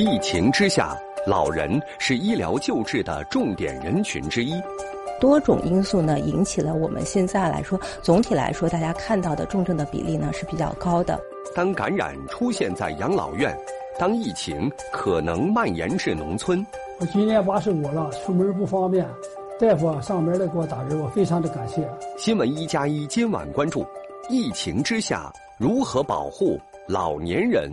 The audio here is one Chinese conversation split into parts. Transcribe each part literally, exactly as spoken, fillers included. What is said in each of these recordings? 疫情之下，老人是医疗救治的重点人群之一。多种因素呢，引起了我们现在来说，总体来说，大家看到的重症的比例呢是比较高的。当感染出现在养老院，当疫情可能蔓延至农村，我今年八十五了，出门不方便，大夫啊上门来给我打针，我非常的感谢。新闻一加一今晚关注：疫情之下如何保护老年人？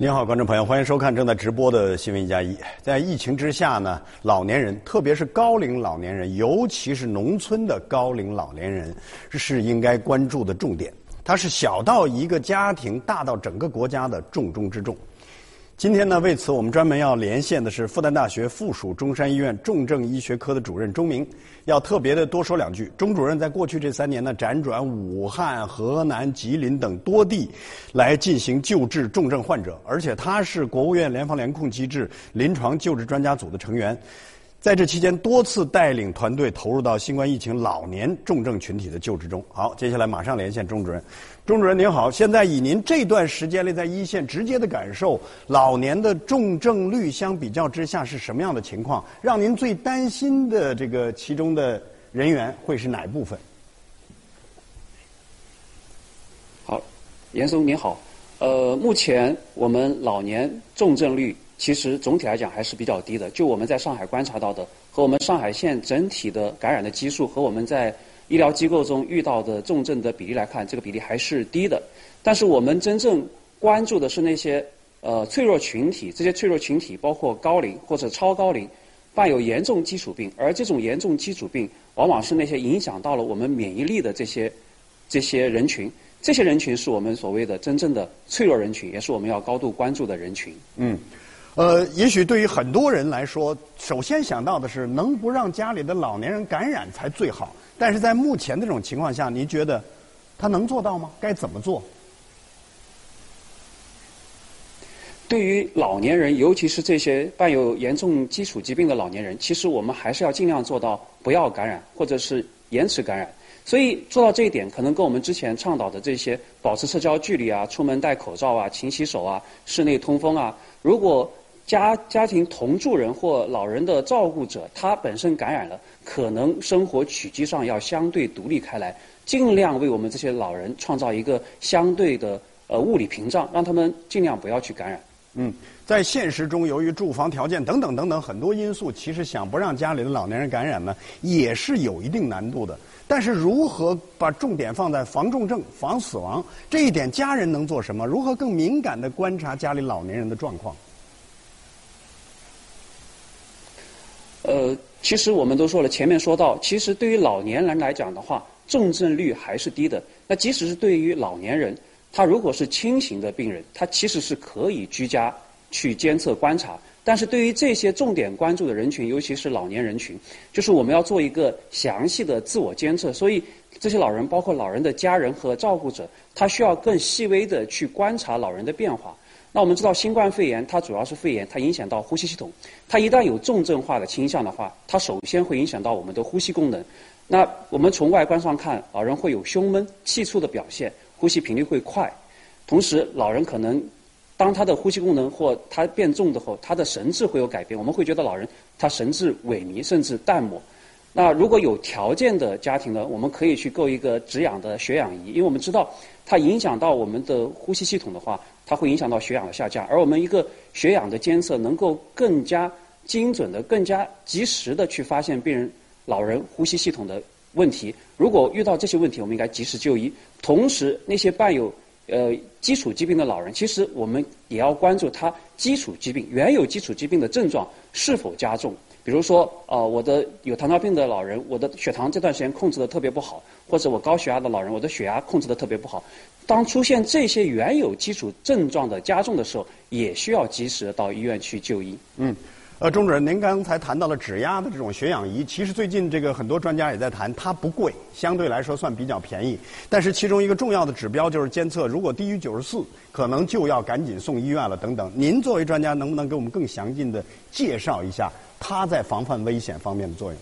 您好，观众朋友，欢迎收看正在直播的新闻一加一。在疫情之下呢，老年人，特别是高龄老年人，尤其是农村的高龄老年人，是应该关注的重点。它是小到一个家庭，大到整个国家的重中之重。今天呢，为此我们专门要连线的是复旦大学附属中山医院重症医学科的主任钟鸣，要特别的多说两句。钟主任在过去这三年呢，辗转武汉、河南、吉林等多地来进行救治重症患者，而且他是国务院联防联控机制临床救治专家组的成员，在这期间多次带领团队投入到新冠疫情老年重症群体的救治中。好，接下来马上连线钟主任。钟主任您好，现在以您这段时间内在一线直接的感受，老年的重症率相比较之下是什么样的情况？让您最担心的这个其中的人员会是哪部分？好，严松您好，呃，目前我们老年重症率其实总体来讲还是比较低的，就我们在上海观察到的，和我们上海县整体的感染的基数和我们在医疗机构中遇到的重症的比例来看，这个比例还是低的。但是我们真正关注的是那些呃脆弱群体，这些脆弱群体包括高龄或者超高龄，伴有严重基础病，而这种严重基础病往往是那些影响到了我们免疫力的这些这些人群。这些人群是我们所谓的真正的脆弱人群，也是我们要高度关注的人群。嗯。呃，也许对于很多人来说，首先想到的是能不让家里的老年人感染才最好。但是在目前这种情况下，您觉得他能做到吗？该怎么做？对于老年人，尤其是这些伴有严重基础疾病的老年人，其实我们还是要尽量做到不要感染，或者是延迟感染。所以做到这一点，可能跟我们之前倡导的这些保持社交距离啊、出门戴口罩啊、勤洗手啊、室内通风啊，如果家家庭同住人或老人的照顾者他本身感染了，可能生活起居上要相对独立开来，尽量为我们这些老人创造一个相对的呃物理屏障，让他们尽量不要去感染。嗯，在现实中，由于住房条件等等等等很多因素，其实想不让家里的老年人感染呢，也是有一定难度的。但是如何把重点放在防重症、防死亡这一点，家人能做什么？如何更敏感地观察家里老年人的状况？呃，其实我们都说了，前面说到，其实对于老年人来讲的话，重症率还是低的。那即使是对于老年人，他如果是轻型的病人，他其实是可以居家去监测观察。但是对于这些重点关注的人群，尤其是老年人群，就是我们要做一个详细的自我监测。所以这些老人，包括老人的家人和照顾者，他需要更细微的去观察老人的变化。那我们知道新冠肺炎它主要是肺炎，它影响到呼吸系统，它一旦有重症化的倾向的话，它首先会影响到我们的呼吸功能。那我们从外观上看，老人会有胸闷气促的表现，呼吸频率会快，同时老人可能当他的呼吸功能或他变重的后，他的神志会有改变，我们会觉得老人他神志萎靡甚至淡漠。那如果有条件的家庭呢，我们可以去购一个止氧的血氧仪，因为我们知道它影响到我们的呼吸系统的话，它会影响到血氧的下降，而我们一个血氧的监测能够更加精准的、更加及时的去发现病人老人呼吸系统的问题。如果遇到这些问题，我们应该及时就医。同时，那些伴有呃基础疾病的老人，其实我们也要关注他基础疾病原有基础疾病的症状是否加重。比如说，呃，我的有糖尿病的老人，我的血糖这段时间控制的特别不好，或者我高血压的老人，我的血压控制的特别不好。当出现这些原有基础症状的加重的时候，也需要及时到医院去就医。嗯，呃，钟主任，您刚才谈到了指压的这种血氧仪，其实最近这个很多专家也在谈，它不贵，相对来说算比较便宜。但是其中一个重要的指标就是监测，如果低于九十四，可能就要赶紧送医院了等等。您作为专家，能不能给我们更详尽的介绍一下它在防范危险方面的作用？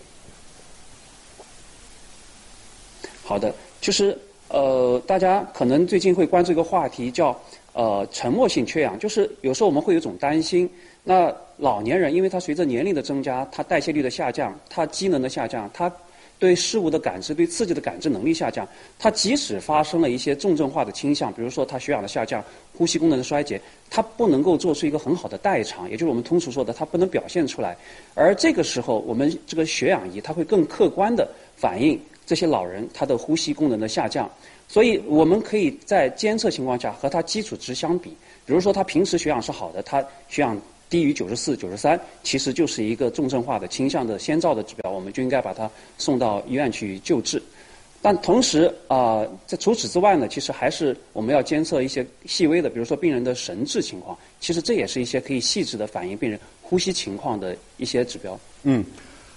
好的，就是呃，大家可能最近会关注一个话题叫呃沉默性缺氧，就是有时候我们会有一种担心，那老年人因为他随着年龄的增加，他代谢率的下降，他机能的下降，他对事物的感知、对刺激的感知能力下降，他即使发生了一些重症化的倾向，比如说他血氧的下降、呼吸功能的衰竭，他不能够做出一个很好的代偿，也就是我们通俗说的他不能表现出来。而这个时候，我们这个血氧仪它会更客观地反映这些老人他的呼吸功能的下降，所以我们可以在监测情况下和他基础值相比，比如说他平时血氧是好的，他血氧低于九十四、九十三，其实就是一个重症化的倾向的先兆的指标，我们就应该把他送到医院去救治。但同时啊，在、呃、除此之外呢，其实还是我们要监测一些细微的，比如说病人的神志情况，其实这也是一些可以细致的反映病人呼吸情况的一些指标。嗯。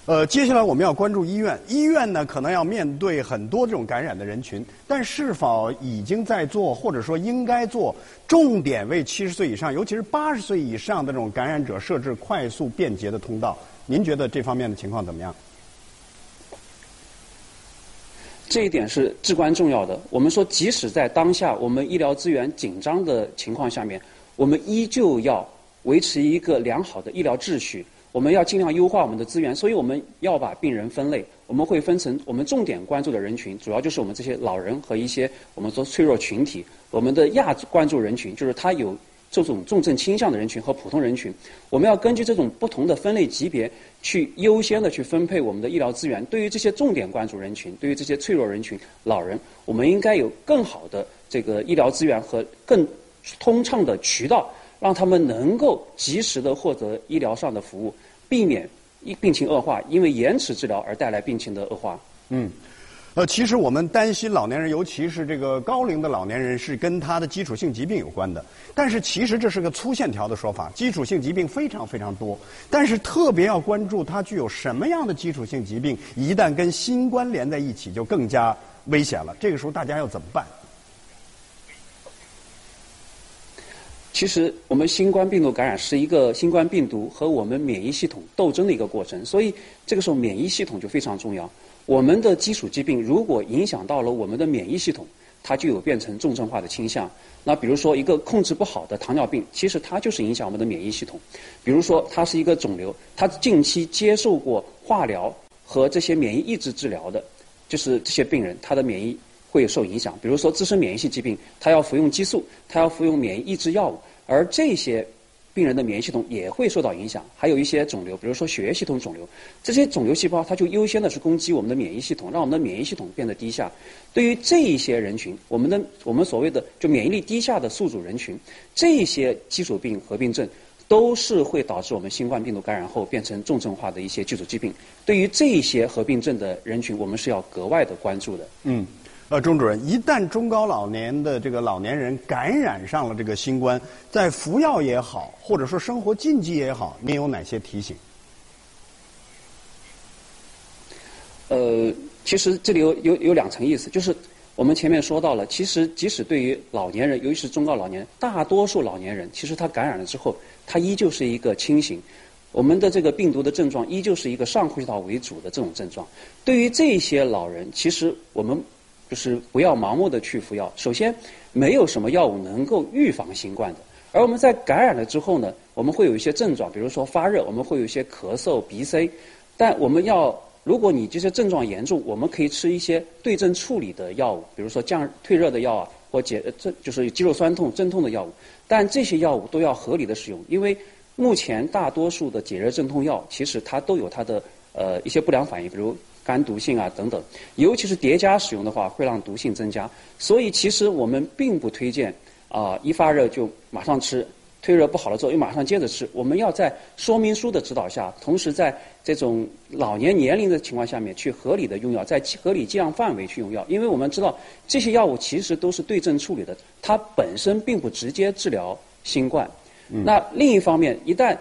呃，接下来我们要关注医院。医院呢，可能要面对很多这种感染的人群，但是否已经在做，或者说应该做，重点为七十岁以上，尤其是八十岁以上的这种感染者设置快速便捷的通道？您觉得这方面的情况怎么样？这一点是至关重要的。我们说，即使在当下我们医疗资源紧张的情况下面，我们依旧要维持一个良好的医疗秩序。我们要尽量优化我们的资源，所以我们要把病人分类，我们会分成我们重点关注的人群，主要就是我们这些老人和一些我们说脆弱群体。我们的亚关注人群就是他有这种重症倾向的人群和普通人群，我们要根据这种不同的分类级别去优先的去分配我们的医疗资源。对于这些重点关注人群，对于这些脆弱人群、老人，我们应该有更好的这个医疗资源和更通畅的渠道，让他们能够及时的获得医疗上的服务，避免病情恶化，因为延迟治疗而带来病情的恶化。嗯，呃，其实我们担心老年人，尤其是这个高龄的老年人，是跟他的基础性疾病有关的。但是其实这是个粗线条的说法，基础性疾病非常非常多，但是特别要关注它具有什么样的基础性疾病，一旦跟新冠连在一起，就更加危险了。这个时候大家要怎么办？其实我们新冠病毒感染是一个新冠病毒和我们免疫系统斗争的一个过程，所以这个时候免疫系统就非常重要。我们的基础疾病如果影响到了我们的免疫系统，它就有变成重症化的倾向。那比如说一个控制不好的糖尿病，其实它就是影响我们的免疫系统。比如说它是一个肿瘤，它近期接受过化疗和这些免疫抑制治疗的，就是这些病人他的免疫会受影响。比如说自身免疫性疾病，他要服用激素，他要服用免疫抑制药物，而这些病人的免疫系统也会受到影响。还有一些肿瘤，比如说血液系统肿瘤，这些肿瘤细胞它就优先的去攻击我们的免疫系统，让我们的免疫系统变得低下。对于这一些人群，我们的我们所谓的就免疫力低下的宿主人群，这些基础病合并症都是会导致我们新冠病毒感染后变成重症化的一些基础疾病。对于这些合并症的人群，我们是要格外的关注的。嗯。呃，钟主任，一旦中高老年的这个老年人感染上了这个新冠，在服药也好，或者说生活禁忌也好，您有哪些提醒？呃，其实这里有有有两层意思，就是我们前面说到了，其实即使对于老年人，尤其是中高老年人，大多数老年人其实他感染了之后，他依旧是一个清醒。我们的这个病毒的症状依旧是一个上呼吸道为主的这种症状。对于这些老人，其实我们就是不要盲目的去服药。首先，没有什么药物能够预防新冠的。而我们在感染了之后呢，我们会有一些症状，比如说发热，我们会有一些咳嗽、鼻塞。但我们要，如果你这些症状严重，我们可以吃一些对症处理的药物，比如说降退热的药啊，或解这就是肌肉酸痛、镇痛的药物。但这些药物都要合理的使用，因为目前大多数的解热镇痛药其实它都有它的呃一些不良反应，比如肝毒性啊等等，尤其是叠加使用的话，会让毒性增加。所以其实我们并不推荐啊、呃，一发热就马上吃，退热不好了之后又马上接着吃。我们要在说明书的指导下，同时在这种老年年龄的情况下面去合理的用药，在合理剂量范围去用药。因为我们知道这些药物其实都是对症处理的，它本身并不直接治疗新冠。嗯、那另一方面，一旦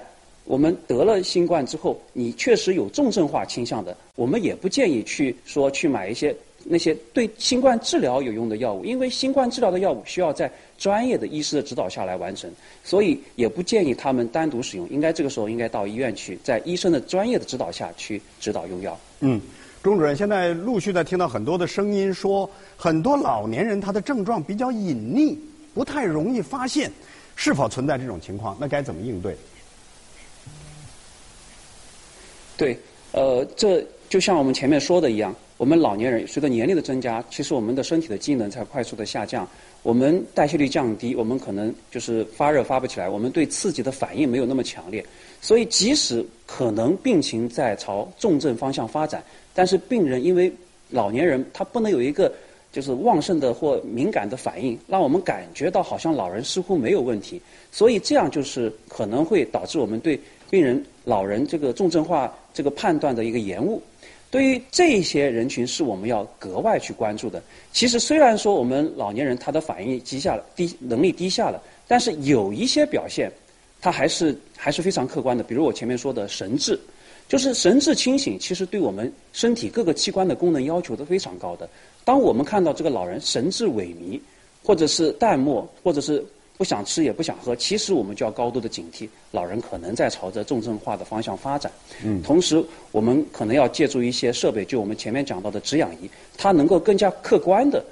我们得了新冠之后，你确实有重症化倾向的，我们也不建议去说去买一些那些对新冠治疗有用的药物，因为新冠治疗的药物需要在专业的医师的指导下来完成，所以也不建议他们单独使用，应该这个时候应该到医院去，在医生的专业的指导下去指导用药。嗯，钟主任，现在陆续的听到很多的声音说，很多老年人他的症状比较隐匿，不太容易发现，是否存在这种情况？那该怎么应对？对，呃，这就像我们前面说的一样，我们老年人随着年龄的增加，其实我们的身体的机能在快速的下降，我们代谢率降低，我们可能就是发热发不起来，我们对刺激的反应没有那么强烈，所以即使可能病情在朝重症方向发展，但是病人因为老年人他不能有一个就是旺盛的或敏感的反应，让我们感觉到好像老人似乎没有问题，所以这样就是可能会导致我们对病人老人这个重症化这个判断的一个延误。对于这些人群是我们要格外去关注的。其实虽然说我们老年人他的反应低下了，低能力低下了，但是有一些表现他还是还是非常客观的，比如我前面说的神志，就是神志清醒，其实对我们身体各个器官的功能要求都非常高的。当我们看到这个老人神志萎靡，或者是淡漠，或者是不想吃也不想喝，其实我们就要高度的警惕，老人可能在朝着重症化的方向发展。嗯，同时我们可能要借助一些设备，就我们前面讲到的止氧仪，它能够更加客观的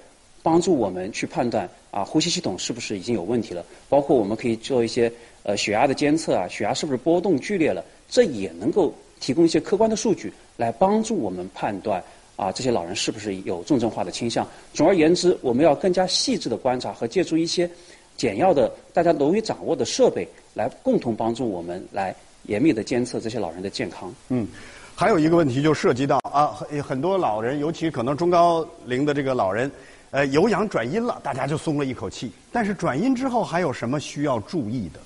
帮助我们去判断啊呼吸系统是不是已经有问题了，包括我们可以做一些呃血压的监测啊，血压是不是波动剧烈了，这也能够提供一些客观的数据来帮助我们判断啊这些老人是不是有重症化的倾向。总而言之，我们要更加细致的观察和借助一些简要的、大家容易掌握的设备，来共同帮助我们来严密的监测这些老人的健康。嗯，还有一个问题就涉及到啊，很多老人，尤其可能中高龄的这个老人，呃，有氧转阴了，大家就松了一口气。但是转阴之后还有什么需要注意的？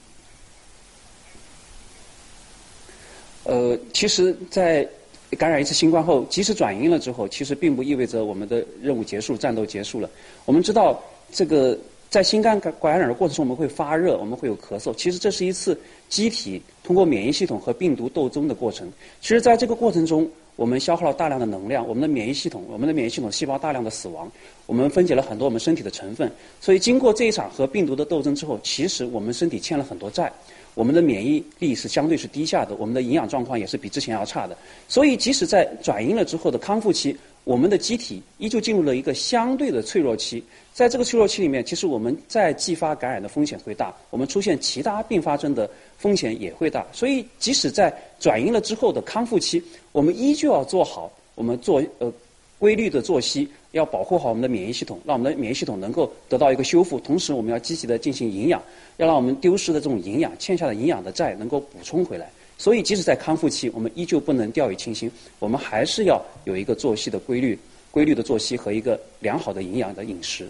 呃，其实，在感染一次新冠后，即使转阴了之后，其实并不意味着我们的任务结束、战斗结束了。我们知道这个。在新冠感染的过程中，我们会发热，我们会有咳嗽。其实这是一次机体通过免疫系统和病毒斗争的过程。其实在这个过程中，我们消耗了大量的能量，我们的免疫系统，我们的免疫系统细胞大量的死亡，我们分解了很多我们身体的成分。所以经过这一场和病毒的斗争之后，其实我们身体欠了很多债，我们的免疫力是相对是低下的，我们的营养状况也是比之前要差的。所以即使在转阴了之后的康复期，我们的机体依旧进入了一个相对的脆弱期，在这个脆弱期里面，其实我们再继发感染的风险会大，我们出现其他并发症的风险也会大。所以，即使在转阴了之后的康复期，我们依旧要做好我们做呃规律的作息，要保护好我们的免疫系统，让我们的免疫系统能够得到一个修复。同时，我们要积极的进行营养，要让我们丢失的这种营养、欠下的营养的债能够补充回来。所以，即使在康复期，我们依旧不能掉以轻心，我们还是要有一个作息的规律、规律的作息和一个良好的营养的饮食。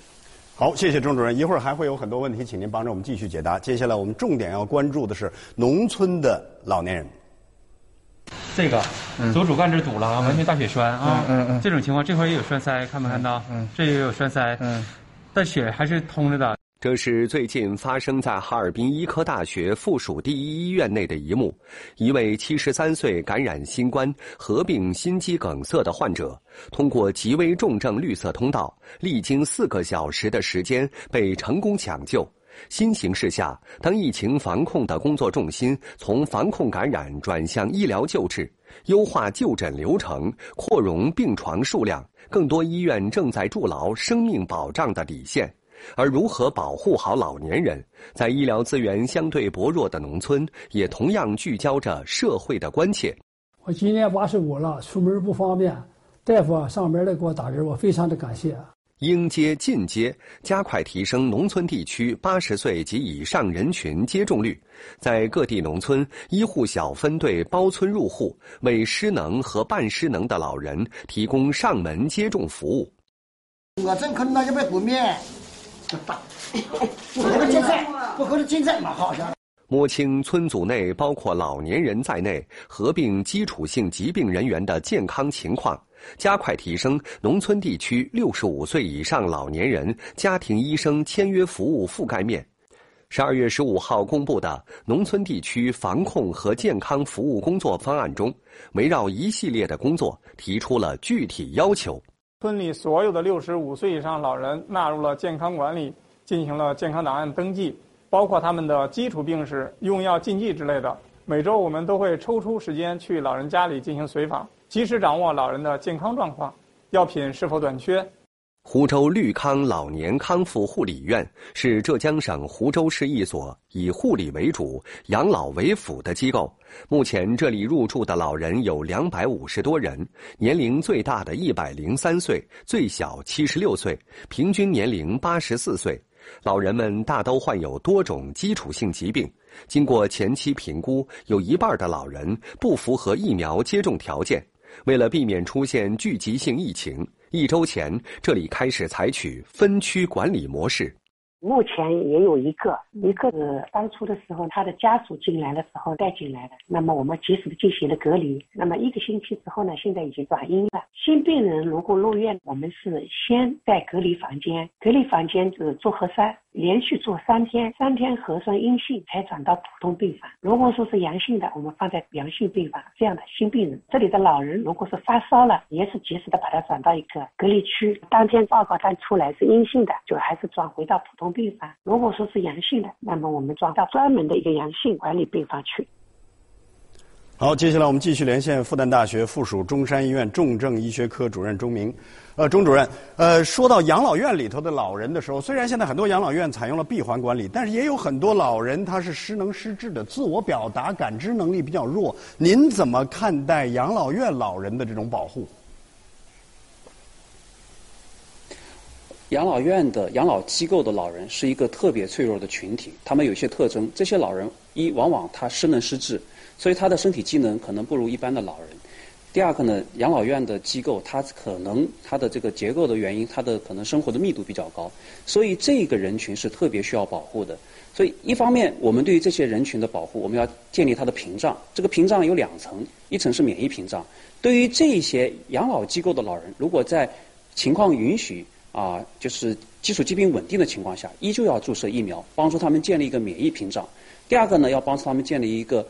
好，谢谢钟主任。一会儿还会有很多问题，请您帮着我们继续解答。接下来，我们重点要关注的是农村的老年人。这个左主干这堵了，完全大血栓啊！嗯嗯嗯、这种情况，这块也有栓塞，看没看到？嗯，嗯这也有栓塞。嗯，但血还是通着的。这是最近发生在哈尔滨医科大学附属第一医院内的一幕。一位七十三岁感染新冠合并心肌梗塞的患者，通过极危重症绿色通道，历经四个小时的时间被成功抢救。新形势下，当疫情防控的工作重心从防控感染转向医疗救治，优化就诊流程，扩容病床数量，更多医院正在筑牢生命保障的底线。而如何保护好老年人，在医疗资源相对薄弱的农村，也同样聚焦着社会的关切。我今年八十五了，出门不方便，大夫上门来给我打针，我非常的感谢。应接尽接，加快提升农村地区八十岁及以上人群接种率。在各地农村，医护小分队包村入户，为失能和半失能的老人提供上门接种服务。我真看那就被毁灭，这大不合着青菜，不合着青菜嘛，好像。摸清村组内包括老年人在内合并基础性疾病人员的健康情况，加快提升农村地区六十五岁以上老年人家庭医生签约服务覆盖面。十二月十五号公布的农村地区防控和健康服务工作方案中，围绕一系列的工作提出了具体要求。村里所有的六十五岁以上老人纳入了健康管理，进行了健康档案登记，包括他们的基础病史、用药禁忌之类的。每周我们都会抽出时间去老人家里进行随访，及时掌握老人的健康状况，药品是否短缺。 湖州绿康老年康复护理院是浙江省湖州市一所以护理为主、养老为辅的机构。目前这里入住的老人有两百五十多人，年龄最大的一百零三岁，最小七十六岁，平均年龄八十四岁。老人们大都患有多种基础性疾病，经过前期评估，有一半的老人不符合疫苗接种条件。为了避免出现聚集性疫情， 一周前，这里开始采取分区管理模式。目前也有一个，一个是当初的时候，他的家属进来的时候带进来的，那么我们及时的进行了隔离。那么一个星期之后呢，现在已经转阴了。新病人如果入院，我们是先在隔离房间，隔离房间是做核酸，连续做三天，三天核酸阴性才转到普通病房。如果说是阳性的，我们放在阳性病房。这样的新病人，这里的老人如果是发烧了，也是及时的把他转到一个隔离区，当天报告单出来是阴性的，就还是转回到普通 同病房，如果说是阳性的，那么我们转到专门的一个阳性管理病房去。好，接下来我们继续连线复旦大学附属中山医院重症医学科主任钟鸣。呃，钟主任，呃，说到养老院里头的老人的时候，虽然现在很多养老院采用了闭环管理，但是也有很多老人他是失能失智的，自我表达、感知能力比较弱。您怎么看待养老院老人的这种保护？ 养老院的养老机构的老人是一个特别脆弱的群体，他们有一些特征。这些老人一往往他失能失智，所以他的身体机能可能不如一般的老人。第二个呢，养老院的机构它可能它的这个结构的原因，它的可能生活的密度比较高，所以这个人群是特别需要保护的。所以一方面，我们对于这些人群的保护，我们要建立它的屏障。这个屏障有两层，一层是免疫屏障。对于这些养老机构的老人，如果在情况允许， 啊，就是基础疾病稳定的情况下，依旧要注射疫苗，帮助他们建立一个免疫屏障。第二个呢，要帮助他们建立一个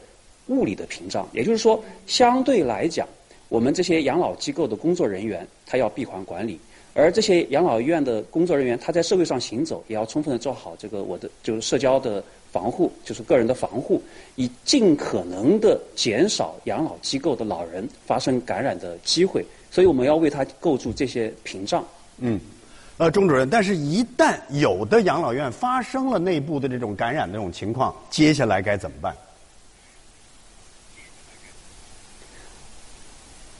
物理的屏障，也就是说，相对来讲，我们这些养老机构的工作人员，他要闭环管理，而这些养老院的工作人员，他在社会上行走，也要充分的做好这个我的就是社交的防护，就是个人的防护，以尽可能的减少养老机构的老人发生感染的机会。所以，我们要为他构筑这些屏障。嗯。 呃，钟主任，但是，一旦有的养老院发生了内部的这种感染的这种情况，接下来该怎么办？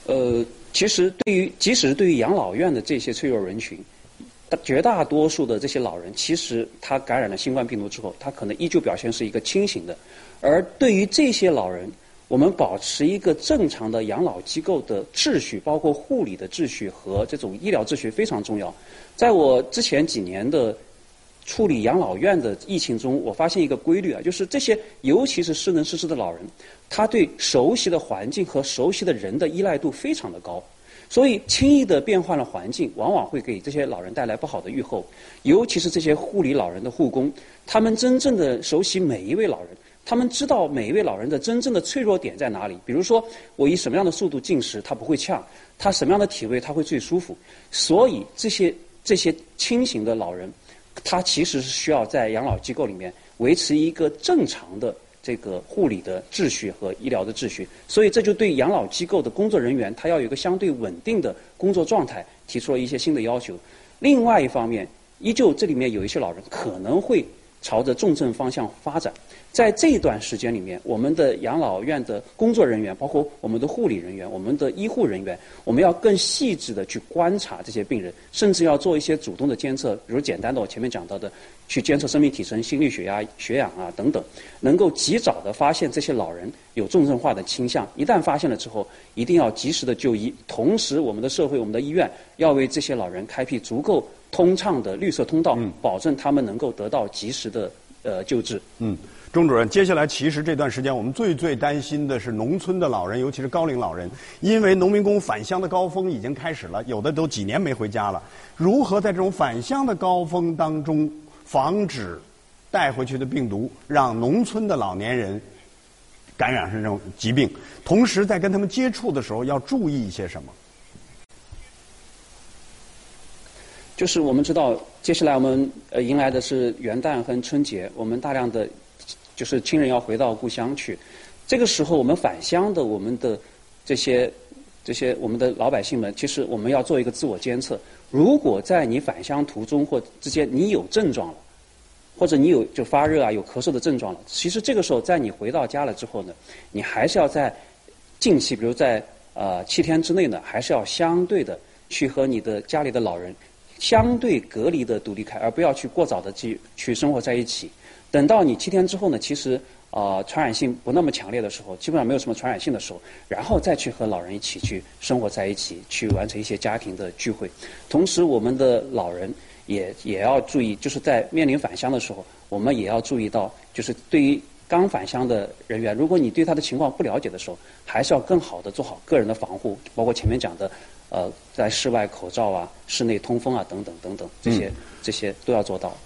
呃，其实对于，即使对于养老院的这些脆弱人群，绝大多数的这些老人，其实他感染了新冠病毒之后，他可能依旧表现是一个清醒的。而对于这些老人，我们保持一个正常的养老机构的秩序，包括护理的秩序和这种医疗秩序非常重要。 在我之前几年的处理养老院的疫情中，我发现一个规律啊，就是这些尤其是失能失智的老人，他对熟悉的环境和熟悉的人的依赖度非常的高，所以轻易的变换了环境，往往会给这些老人带来不好的预后。尤其是这些护理老人的护工，他们真正的熟悉每一位老人，他们知道每一位老人的真正的脆弱点在哪里。比如说，我以什么样的速度进食，他不会呛；他什么样的体位，他会最舒服。所以这些 这些清醒的老人，他其实是需要在养老机构里面维持一个正常的这个护理的秩序和医疗的秩序，所以这就对养老机构的工作人员，他要有一个相对稳定的工作状态，提出了一些新的要求。另外一方面，依旧这里面有一些老人可能会朝着重症方向发展，在这一段时间里面，我们的养老院的工作人员，包括我们的护理人员、我们的医护人员，我们要更细致的去观察这些病人，甚至要做一些主动的监测，比如简单的我前面讲到的，去监测生命体征、心率、血压、血氧啊等等，能够及早的发现这些老人有重症化的倾向。一旦发现了之后，一定要及时的就医。同时，我们的社会、我们的医院要为这些老人开辟足够 通畅的绿色通道，保证他们能够得到及时的呃救治。嗯，钟主任，接下来其实这段时间我们最最担心的是农村的老人，尤其是高龄老人，因为农民工返乡的高峰已经开始了，有的都几年没回家了。如何在这种返乡的高峰当中防止带回去的病毒，让农村的老年人感染上这种疾病？同时，在跟他们接触的时候要注意一些什么？ 就是我们知道，接下来我们呃迎来的是元旦和春节，我们大量的就是亲人要回到故乡去。这个时候，我们返乡的我们的这些这些我们的老百姓们，其实我们要做一个自我监测。如果在你返乡途中或之间你有症状了，或者你有就发热啊、有咳嗽的症状了，其实这个时候在你回到家了之后呢，你还是要在近期，比如在呃七天之内呢，还是要相对的去和你的家里的老人相对隔离的独立开，而不要去过早的去去生活在一起。等到你七天之后呢，其实啊、呃、传染性不那么强烈的时候，基本上没有什么传染性的时候，然后再去和老人一起去生活在一起，去完成一些家庭的聚会。同时，我们的老人也也要注意，就是在面临返乡的时候，我们也要注意到，就是对于刚返乡的人员，如果你对他的情况不了解的时候，还是要更好的做好个人的防护，包括前面讲的，呃，在室外口罩啊、室内通风啊等等等等，这些这些都要做到。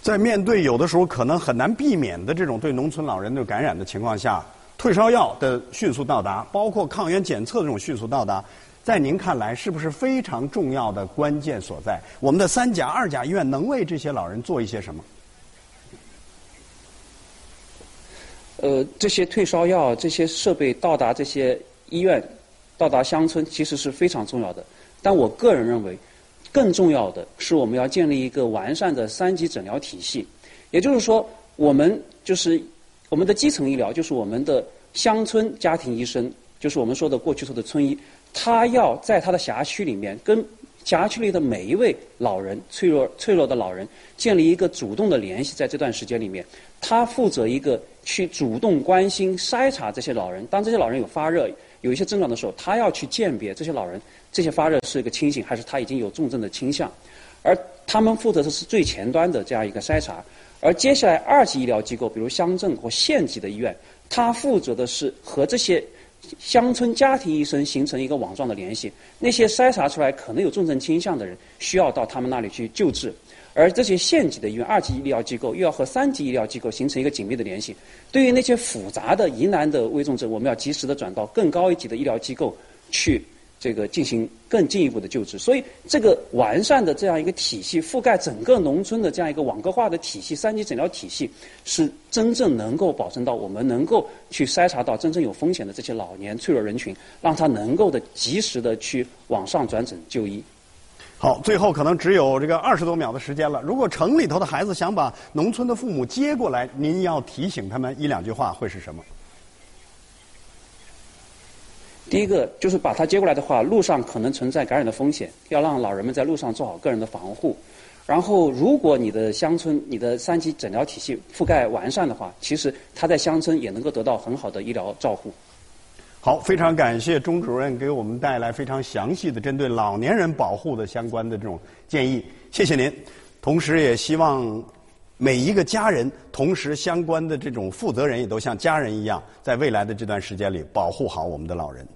在面对有的时候可能很难避免的这种对农村老人的感染的情况下，退烧药的迅速到达，包括抗原检测的这种迅速到达，在您看来是不是非常重要的关键所在？我们的三甲、二甲医院能为这些老人做一些什么？呃，这些退烧药、这些设备到达这些医院、到达乡村，其实是非常重要的。但我个人认为，更重要的是我们要建立一个完善的三级诊疗体系。也就是说，我们就是我们的基层医疗，就是我们的乡村家庭医生，就是我们说的过去说的村医。他要在他的辖区里面跟辖区里的每一位老人、脆弱脆弱的老人建立一个主动的联系。在这段时间里面，他负责一个去主动关心、筛查这些老人。当这些老人有发热、有一些症状的时候，他要去鉴别这些老人这些发热是一个轻型还是他已经有重症的倾向，而他们负责的是最前端的这样一个筛查。而接下来二级医疗机构，比如乡镇或县级的医院，他负责的是和这些乡村家庭医生形成一个网状的联系，那些筛查出来可能有重症倾向的人需要到他们那里去救治，而这些县级的医院、二级医疗机构又要和三级医疗机构形成一个紧密的联系。对于那些复杂的疑难的危重症，我们要及时的转到更高一级的医疗机构去这个进行更进一步的救治。所以这个完善的这样一个体系，覆盖整个农村的这样一个网格化的体系，三级诊疗体系，是真正能够保证到我们能够去筛查到真正有风险的这些老年脆弱人群，让他能够的及时的去往上转诊就医。好，最后可能只有这个二十多秒的时间了。如果城里头的孩子想把农村的父母接过来，您要提醒他们一两句话会是什么？第一个就是把他接过来的话，路上可能存在感染的风险，要让老人们在路上做好个人的防护。然后，如果你的乡村、你的三级诊疗体系覆盖完善的话，其实他在乡村也能够得到很好的医疗照护。好，非常感谢钟主任给我们带来非常详细的针对老年人保护的相关的这种建议，谢谢您。同时也希望每一个家人，同时相关的这种负责人也都像家人一样，在未来的这段时间里保护好我们的老人。